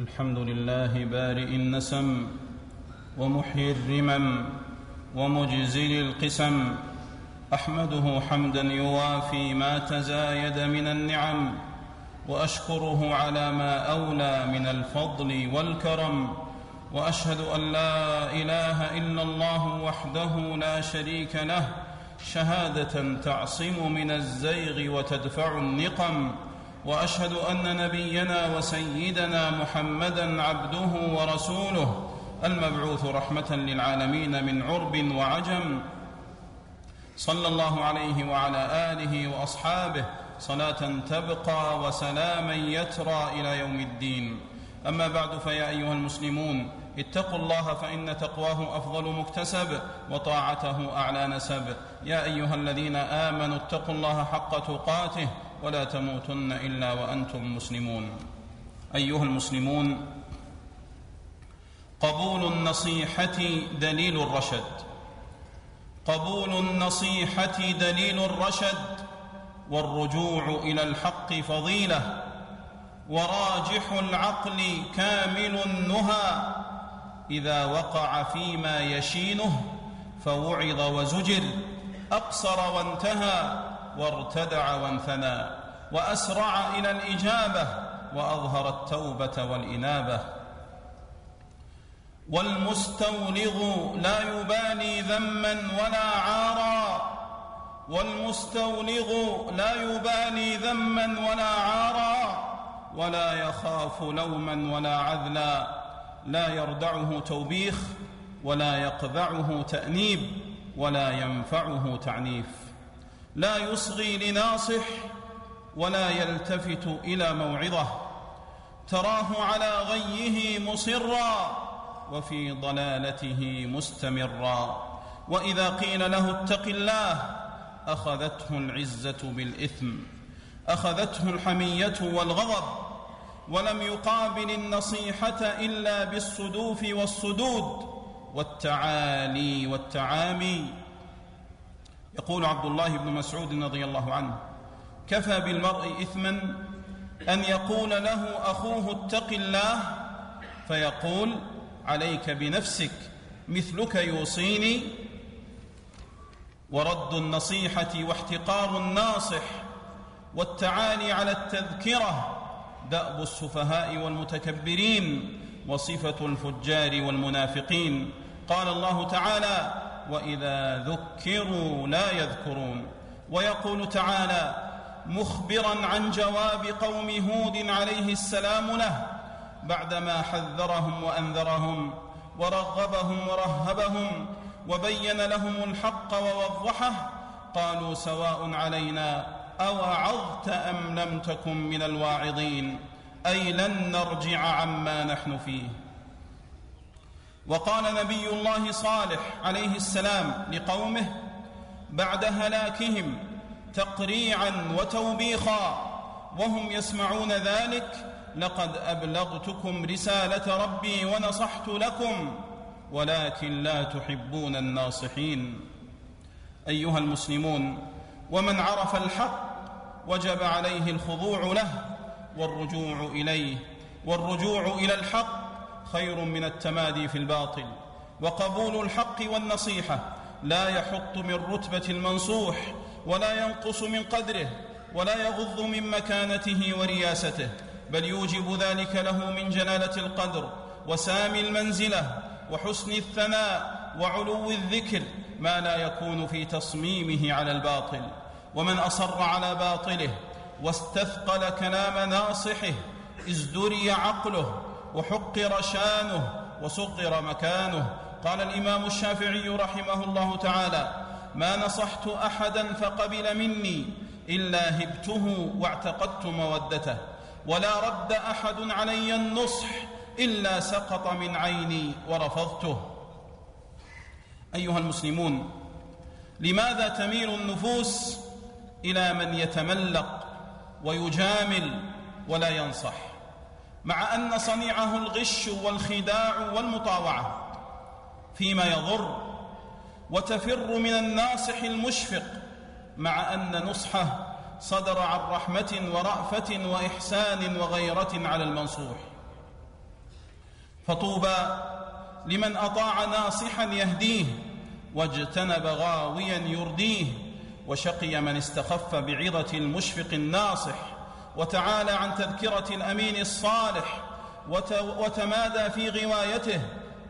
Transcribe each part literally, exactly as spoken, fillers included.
الحمد لله بارئ النسم ومحيي الرمم ومجزل القسم، أحمده حمدا يوافي ما تزايد من النعم، وأشكره على ما أولى من الفضل والكرم، وأشهد أن لا إله إلا الله وحده لا شريك له، شهادة تعصم من الزيغ وتدفع النقم، وأشهد أن نبينا وسيدنا محمدًا عبده ورسوله المبعوث رحمة للعالمين من عرب وعجم، صلى الله عليه وعلى آله وأصحابه صلاةً تبقى وسلامًا يترى إلى يوم الدين. أما بعد، فيا أيها المسلمون، اتقوا الله، فإن تقواه أفضل مكتسب، وطاعته أعلى نسب. يا أيها الذين آمنوا اتقوا الله حق تقاته، ولا تموتن إلا وأنتم مسلمون. أيها المسلمون، قبول النصيحة دليل الرشد، قبول النصيحة دليل الرشد، والرجوع إلى الحق فضيلة، وراجح العقل كامل النهى، إذا وقع فيما يشينه فوعظ وزجر، أقصر وانتهى، وارتدع وانثنى، وأسرع إلى الإجابة، وأظهر التوبة والإنابة. والمستولغ لا يبالي ذما ولا عارا، والمستولغ لا يبالي ذما ولا عارا، ولا يخاف لوما ولا عذلا، لا يردعه توبيخ، ولا يقذعه تأنيب، ولا ينفعه تعنيف، لا يصغي لناصح، ولا يلتفت إلى موعظة، تراه على غيه مصرا، وفي ضلالته مستمرا، وإذا قيل له اتق الله أخذته العزة بالإثم، أخذته الحمية والغضب، ولم يقابل النصيحة إلا بالصدوف والصدود والتعالي والتعامي. يقول عبد الله بن مسعود رضي الله عنه: كفى بالمرء إثما أن يقول له أخوه اتق الله، فيقول: عليك بنفسك، مثلك يوصيني. ورد النصيحة واحتقار الناصح، والتعالي على التذكرة دأب السفهاء والمتكبرين، وصفة الفجار والمنافقين. قال الله تعالى: وإذا ذكروا لا يذكرون. ويقول تعالى مخبرا عن جواب قوم هود عليه السلام له، بعدما حذرهم وأنذرهم ورغبهم ورهبهم وبين لهم الحق ووضحه، قالوا: سواء علينا أوعظت أم لم تكن من الواعظين، أي لن نرجع عما نحن فيه. وقال نبي الله صالح عليه السلام لقومه بعد هلاكهم تقريعا وتوبيخا وهم يسمعون ذلك: لقد أبلغتكم رسالة ربي ونصحت لكم، ولكن لا تحبون الناصحين. أيها المسلمون، ومن عرف الحق وجب عليه الخضوع له والرجوع إليه، والرجوع إلى الحق خير من التمادي في الباطل. وقبول الحق والنصيحة لا يحط من رتبة المنصوح، ولا ينقص من قدره، ولا يغض من مكانته ورياسته، بل يوجب ذلك له من جلالة القدر وسامي المنزلة وحسن الثناء وعلو الذكر ما لا يكون في تصميمه على الباطل. ومن أصر على باطله واستثقل كلام ناصحه ازدري عقله، وحقر شانه، وصغر مكانه. قال الإمام الشافعي رحمه الله تعالى: ما نصحت أحدا فقبل مني إلا هبته واعتقدت مودته، ولا رد أحد علي النصح إلا سقط من عيني ورفضته. أيها المسلمون، لماذا تميل النفوس إلى من يتملق ويجامل ولا ينصح، مع أن صنيعه الغش والخداع والمطاوعة فيما يضر، وتفر من الناصح المشفق، مع أن نصحه صدر عن رحمة ورأفة وإحسان وغيرة على المنصوح؟ فطوبى لمن أطاع ناصحا يهديه، واجتنب غاويا يرديه، وشقي من استخف بعظة المشفق الناصح، وتعالى عن تذكرة الأمين الصالح، وتمادى في غوايته،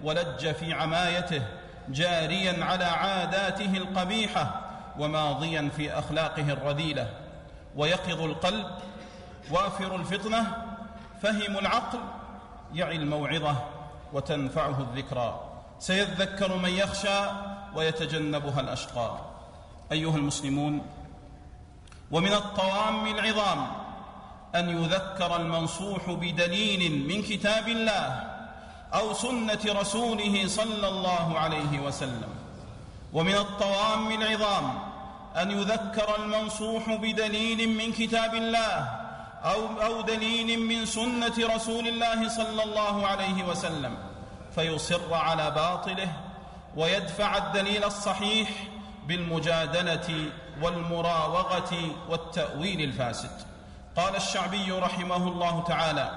ولج في عمايته، جاريا على عاداته القبيحة، وماضيا في أخلاقه الرذيلة. ويقظ القلب، وافر الفطنة، فهم العقل، يعي الموعظة، وتنفعه الذكرى. سيذكر من يخشى، ويتجنبها الأشقى. أيها المسلمون، ومن الطوام العظام أن يذكر المنصوح بدليل من كتاب الله أو سنة رسوله صلى الله عليه وسلم. ومن الطوام العظام أن يذكر المنصوح بدليل من كتاب الله أو, أو دليل من سنة رسول الله صلى الله عليه وسلم، فيصر على باطله، ويدفع الدليل الصحيح بالمجادلة والمراوغة والتأويل الفاسد. قال الشعبي رحمه الله تعالى: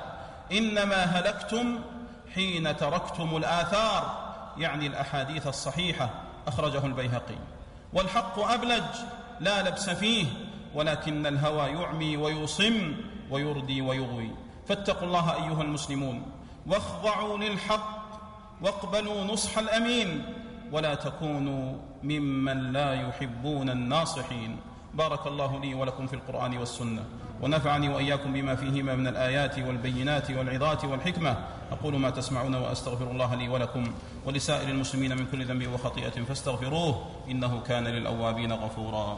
إنما هلكتم حين تركتم الآثار، يعني الأحاديث الصحيحة، أخرجه البيهقي. والحق أبلج لا لبس فيه، ولكن الهوى يعمي ويصم ويردي ويغوي. فاتقوا الله أيها المسلمون، واخضعوا للحق، واقبلوا نصح الأمين، ولا تكونوا ممن لا يحبون الناصحين. بارك الله لي ولكم في القرآن والسنة، ونفعني وإياكم بما فيهما من الآيات والبينات والعظات والحكمة. أقول ما تسمعون، وأستغفر الله لي ولكم ولسائر المسلمين من كل ذنب وخطيئة فاستغفروه، إنه كان للأوابين غفورا.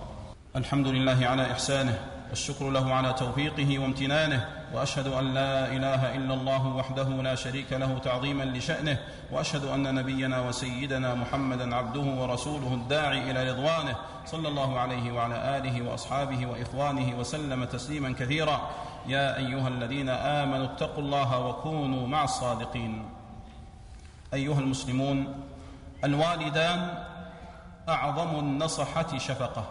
الحمد لله على إحسانه، والشكر له على توفيقه وامتنانه، وأشهد أن لا إله إلا الله وحده لا شريك له تعظيما لشأنه، وأشهد أن نبينا وسيدنا محمدا عبده ورسوله الداعي إلى رضوانه، صلى الله عليه وعلى آله وأصحابه وإخوانه وسلم تسليما كثيرا. يا أيها الذين آمنوا اتقوا الله وكونوا مع الصادقين. أيها المسلمون، الوالدان أعظم النصحة شفقة،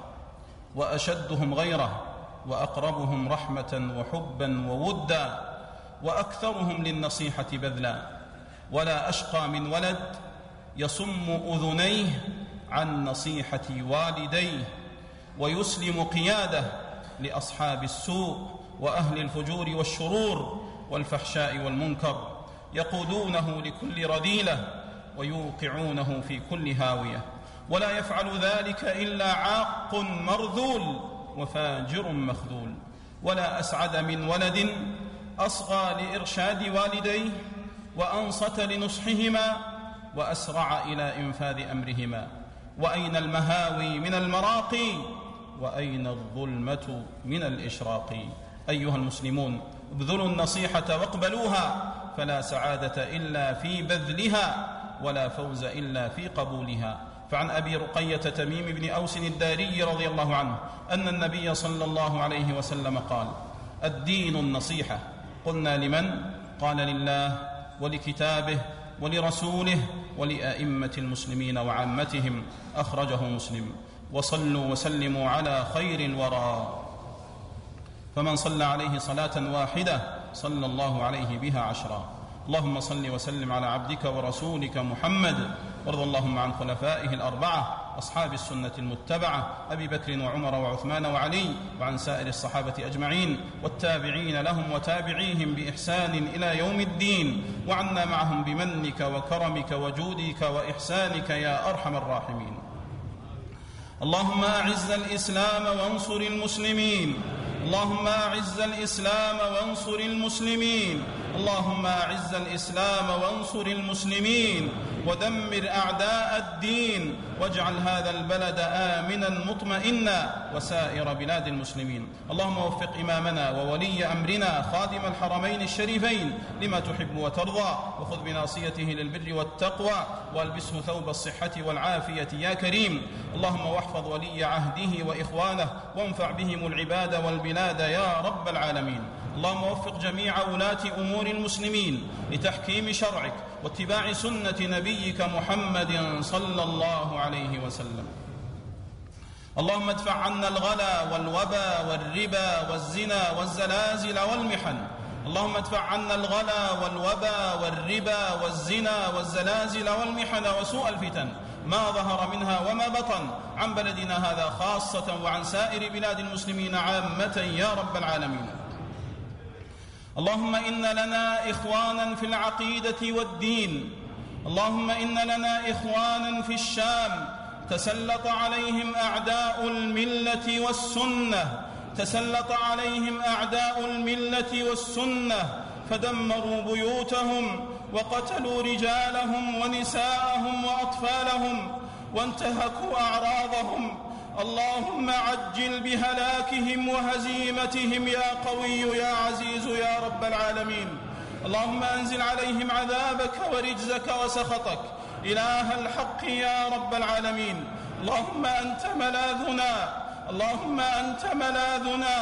وأشدهم غيره، وأقربهم رحمة وحبا وودا، وأكثرهم للنصيحة بذلا. ولا أشقى من ولد يصم أذنيه عن نصيحة والديه، ويسلم قياده لأصحاب السوء وأهل الفجور والشرور والفحشاء والمنكر، يقودونه لكل رذيلة، ويوقعونه في كل هاوية. ولا يفعل ذلك إلا عاق مرذول وفاجر مخذول. ولا أسعد من ولد أصغى لإرشاد والديه، وأنصت لنصحهما، وأسرع إلى إنفاذ أمرهما. وأين المهاوي من المراقي، وأين الظلمة من الإشراق. أيها المسلمون، ابذلوا النصيحة واقبلوها، فلا سعادة إلا في بذلها، ولا فوز إلا في قبولها. فعن أبي رقية تميم بن أوس الداري رضي الله عنه أن النبي صلى الله عليه وسلم قال: الدين النصيحة. قلنا: لمن؟ قال: لله ولكتابه ولرسوله ولأئمة المسلمين وعامتهم، أخرجه مسلم. وصلوا وسلموا على خير الورى، فمن صلى عليه صلاة واحدة صلى الله عليه بها عشرا. اللهم صل وسلم على عبدك ورسولك محمد، وارض اللهم عن خلفائه الأربعة، أصحاب السنة المتبعة، أبي بكر وعمر وعثمان وعلي، وعن سائر الصحابة أجمعين، والتابعين لهم وتابعيهم بإحسان إلى يوم الدين، وعنا معهم بمنك وكرمك وجودك وإحسانك يا أرحم الراحمين. اللهم أعز الإسلام وانصر المسلمين، اللهم أعز الإسلام وانصر المسلمين، اللهم أعز الإسلام وانصر المسلمين، ودمر أعداء الدين، واجعل هذا البلد آمنا مطمئنا وسائر بلاد المسلمين. اللهم وفق إمامنا وولي أمرنا خادم الحرمين الشريفين لما تحب وترضى، وخذ بناصيته للبر والتقوى، والبسه ثوب الصحة والعافية يا كريم. اللهم واحفظ ولي عهده وإخوانه، وانفع بهم العباد والبلاد يا رب العالمين. اللهم وفق جميع ولاة أمور المسلمين لتحكيم شرعك واتباع سنة نبيك محمد صلى الله عليه وسلم. اللهم ادفع عنا الغلا والوبا والربا والزنا والزلازل والمحن، اللهم ادفع عنا الغلا والوبا والربا والزنا والزلازل والمحن وسوء الفتن ما ظهر منها وما بطن عن بلدنا هذا خاصة وعن سائر بلاد المسلمين عامة يا رب العالمين. اللهم إن لنا إخوانا في العقيدة والدين، اللهم إن لنا إخوانا في الشام تسلط عليهم أعداء الملة والسنة، تسلط عليهم أعداء الملة والسنة فدمروا بيوتهم وقتلوا رجالهم ونساءهم وأطفالهم وانتهكوا أعراضهم. اللهم عجل بهلاكهم وهزيمتهم يا قوي يا عزيز يا رب العالمين. اللهم أنزل عليهم عذابك ورجزك وسخطك إله الحق يا رب العالمين. اللهم أنت ملاذنا، اللهم أنت ملاذنا،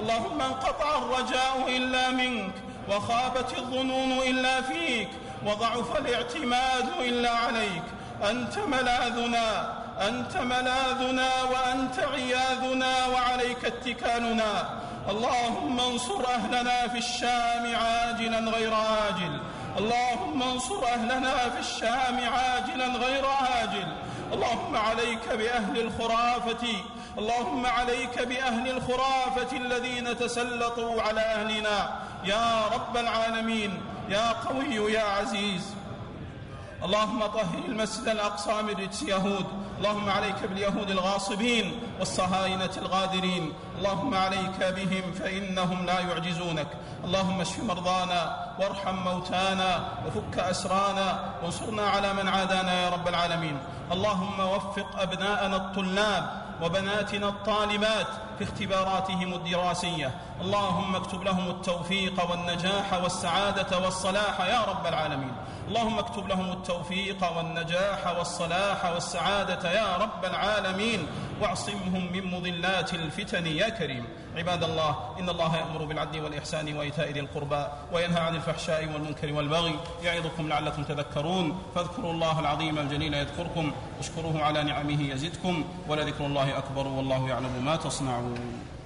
اللهم انقطع الرجاء إلا منك، وخابت الظنون إلا فيك، وضعف الاعتماد إلا عليك. أنت ملاذنا، أنت ملاذنا وأنت عياذنا وعليك اتكالنا. اللهم انصر أهلنا في الشام عاجلا غير آجل، اللهم انصر أهلنا في الشام عاجلا غير آجل. اللهم عليك بأهل الخرافة، اللهم عليك بأهل الخرافة الذين تسلطوا على أهلنا يا رب العالمين يا قوي يا عزيز. اللهم طهر المسجد الأقصى من رجس يهود، اللهم عليك باليهود الغاصبين والصهاينة الغادرين، اللهم عليك بهم فإنهم لا يعجزونك. اللهم اشف مرضانا وارحم موتانا وفك أسرانا وانصرنا على من عادانا يا رب العالمين. اللهم وفق أبناءنا الطلاب وبناتنا الطالبات في اختباراتهم الدراسية، اللهم اكتب لهم التوفيق والنجاح والسعادة والصلاح يا رب العالمين. اللهم اكتب لهم التوفيق والنجاح والصلاح والسعادة يا رب العالمين، واعصمهم من مضلات الفتن يا كريم. عباد الله، إن الله يأمر بالعدل والإحسان وإيتاء ذي القربى وينهى عن الفحشاء والمنكر والبغي يعظكم لعلكم تذكرون. فاذكروا الله العظيم الجليل يذكركم، واشكروه على نعمه يزدكم، ولذكر الله أكبر والله يعلم ما تصنعون.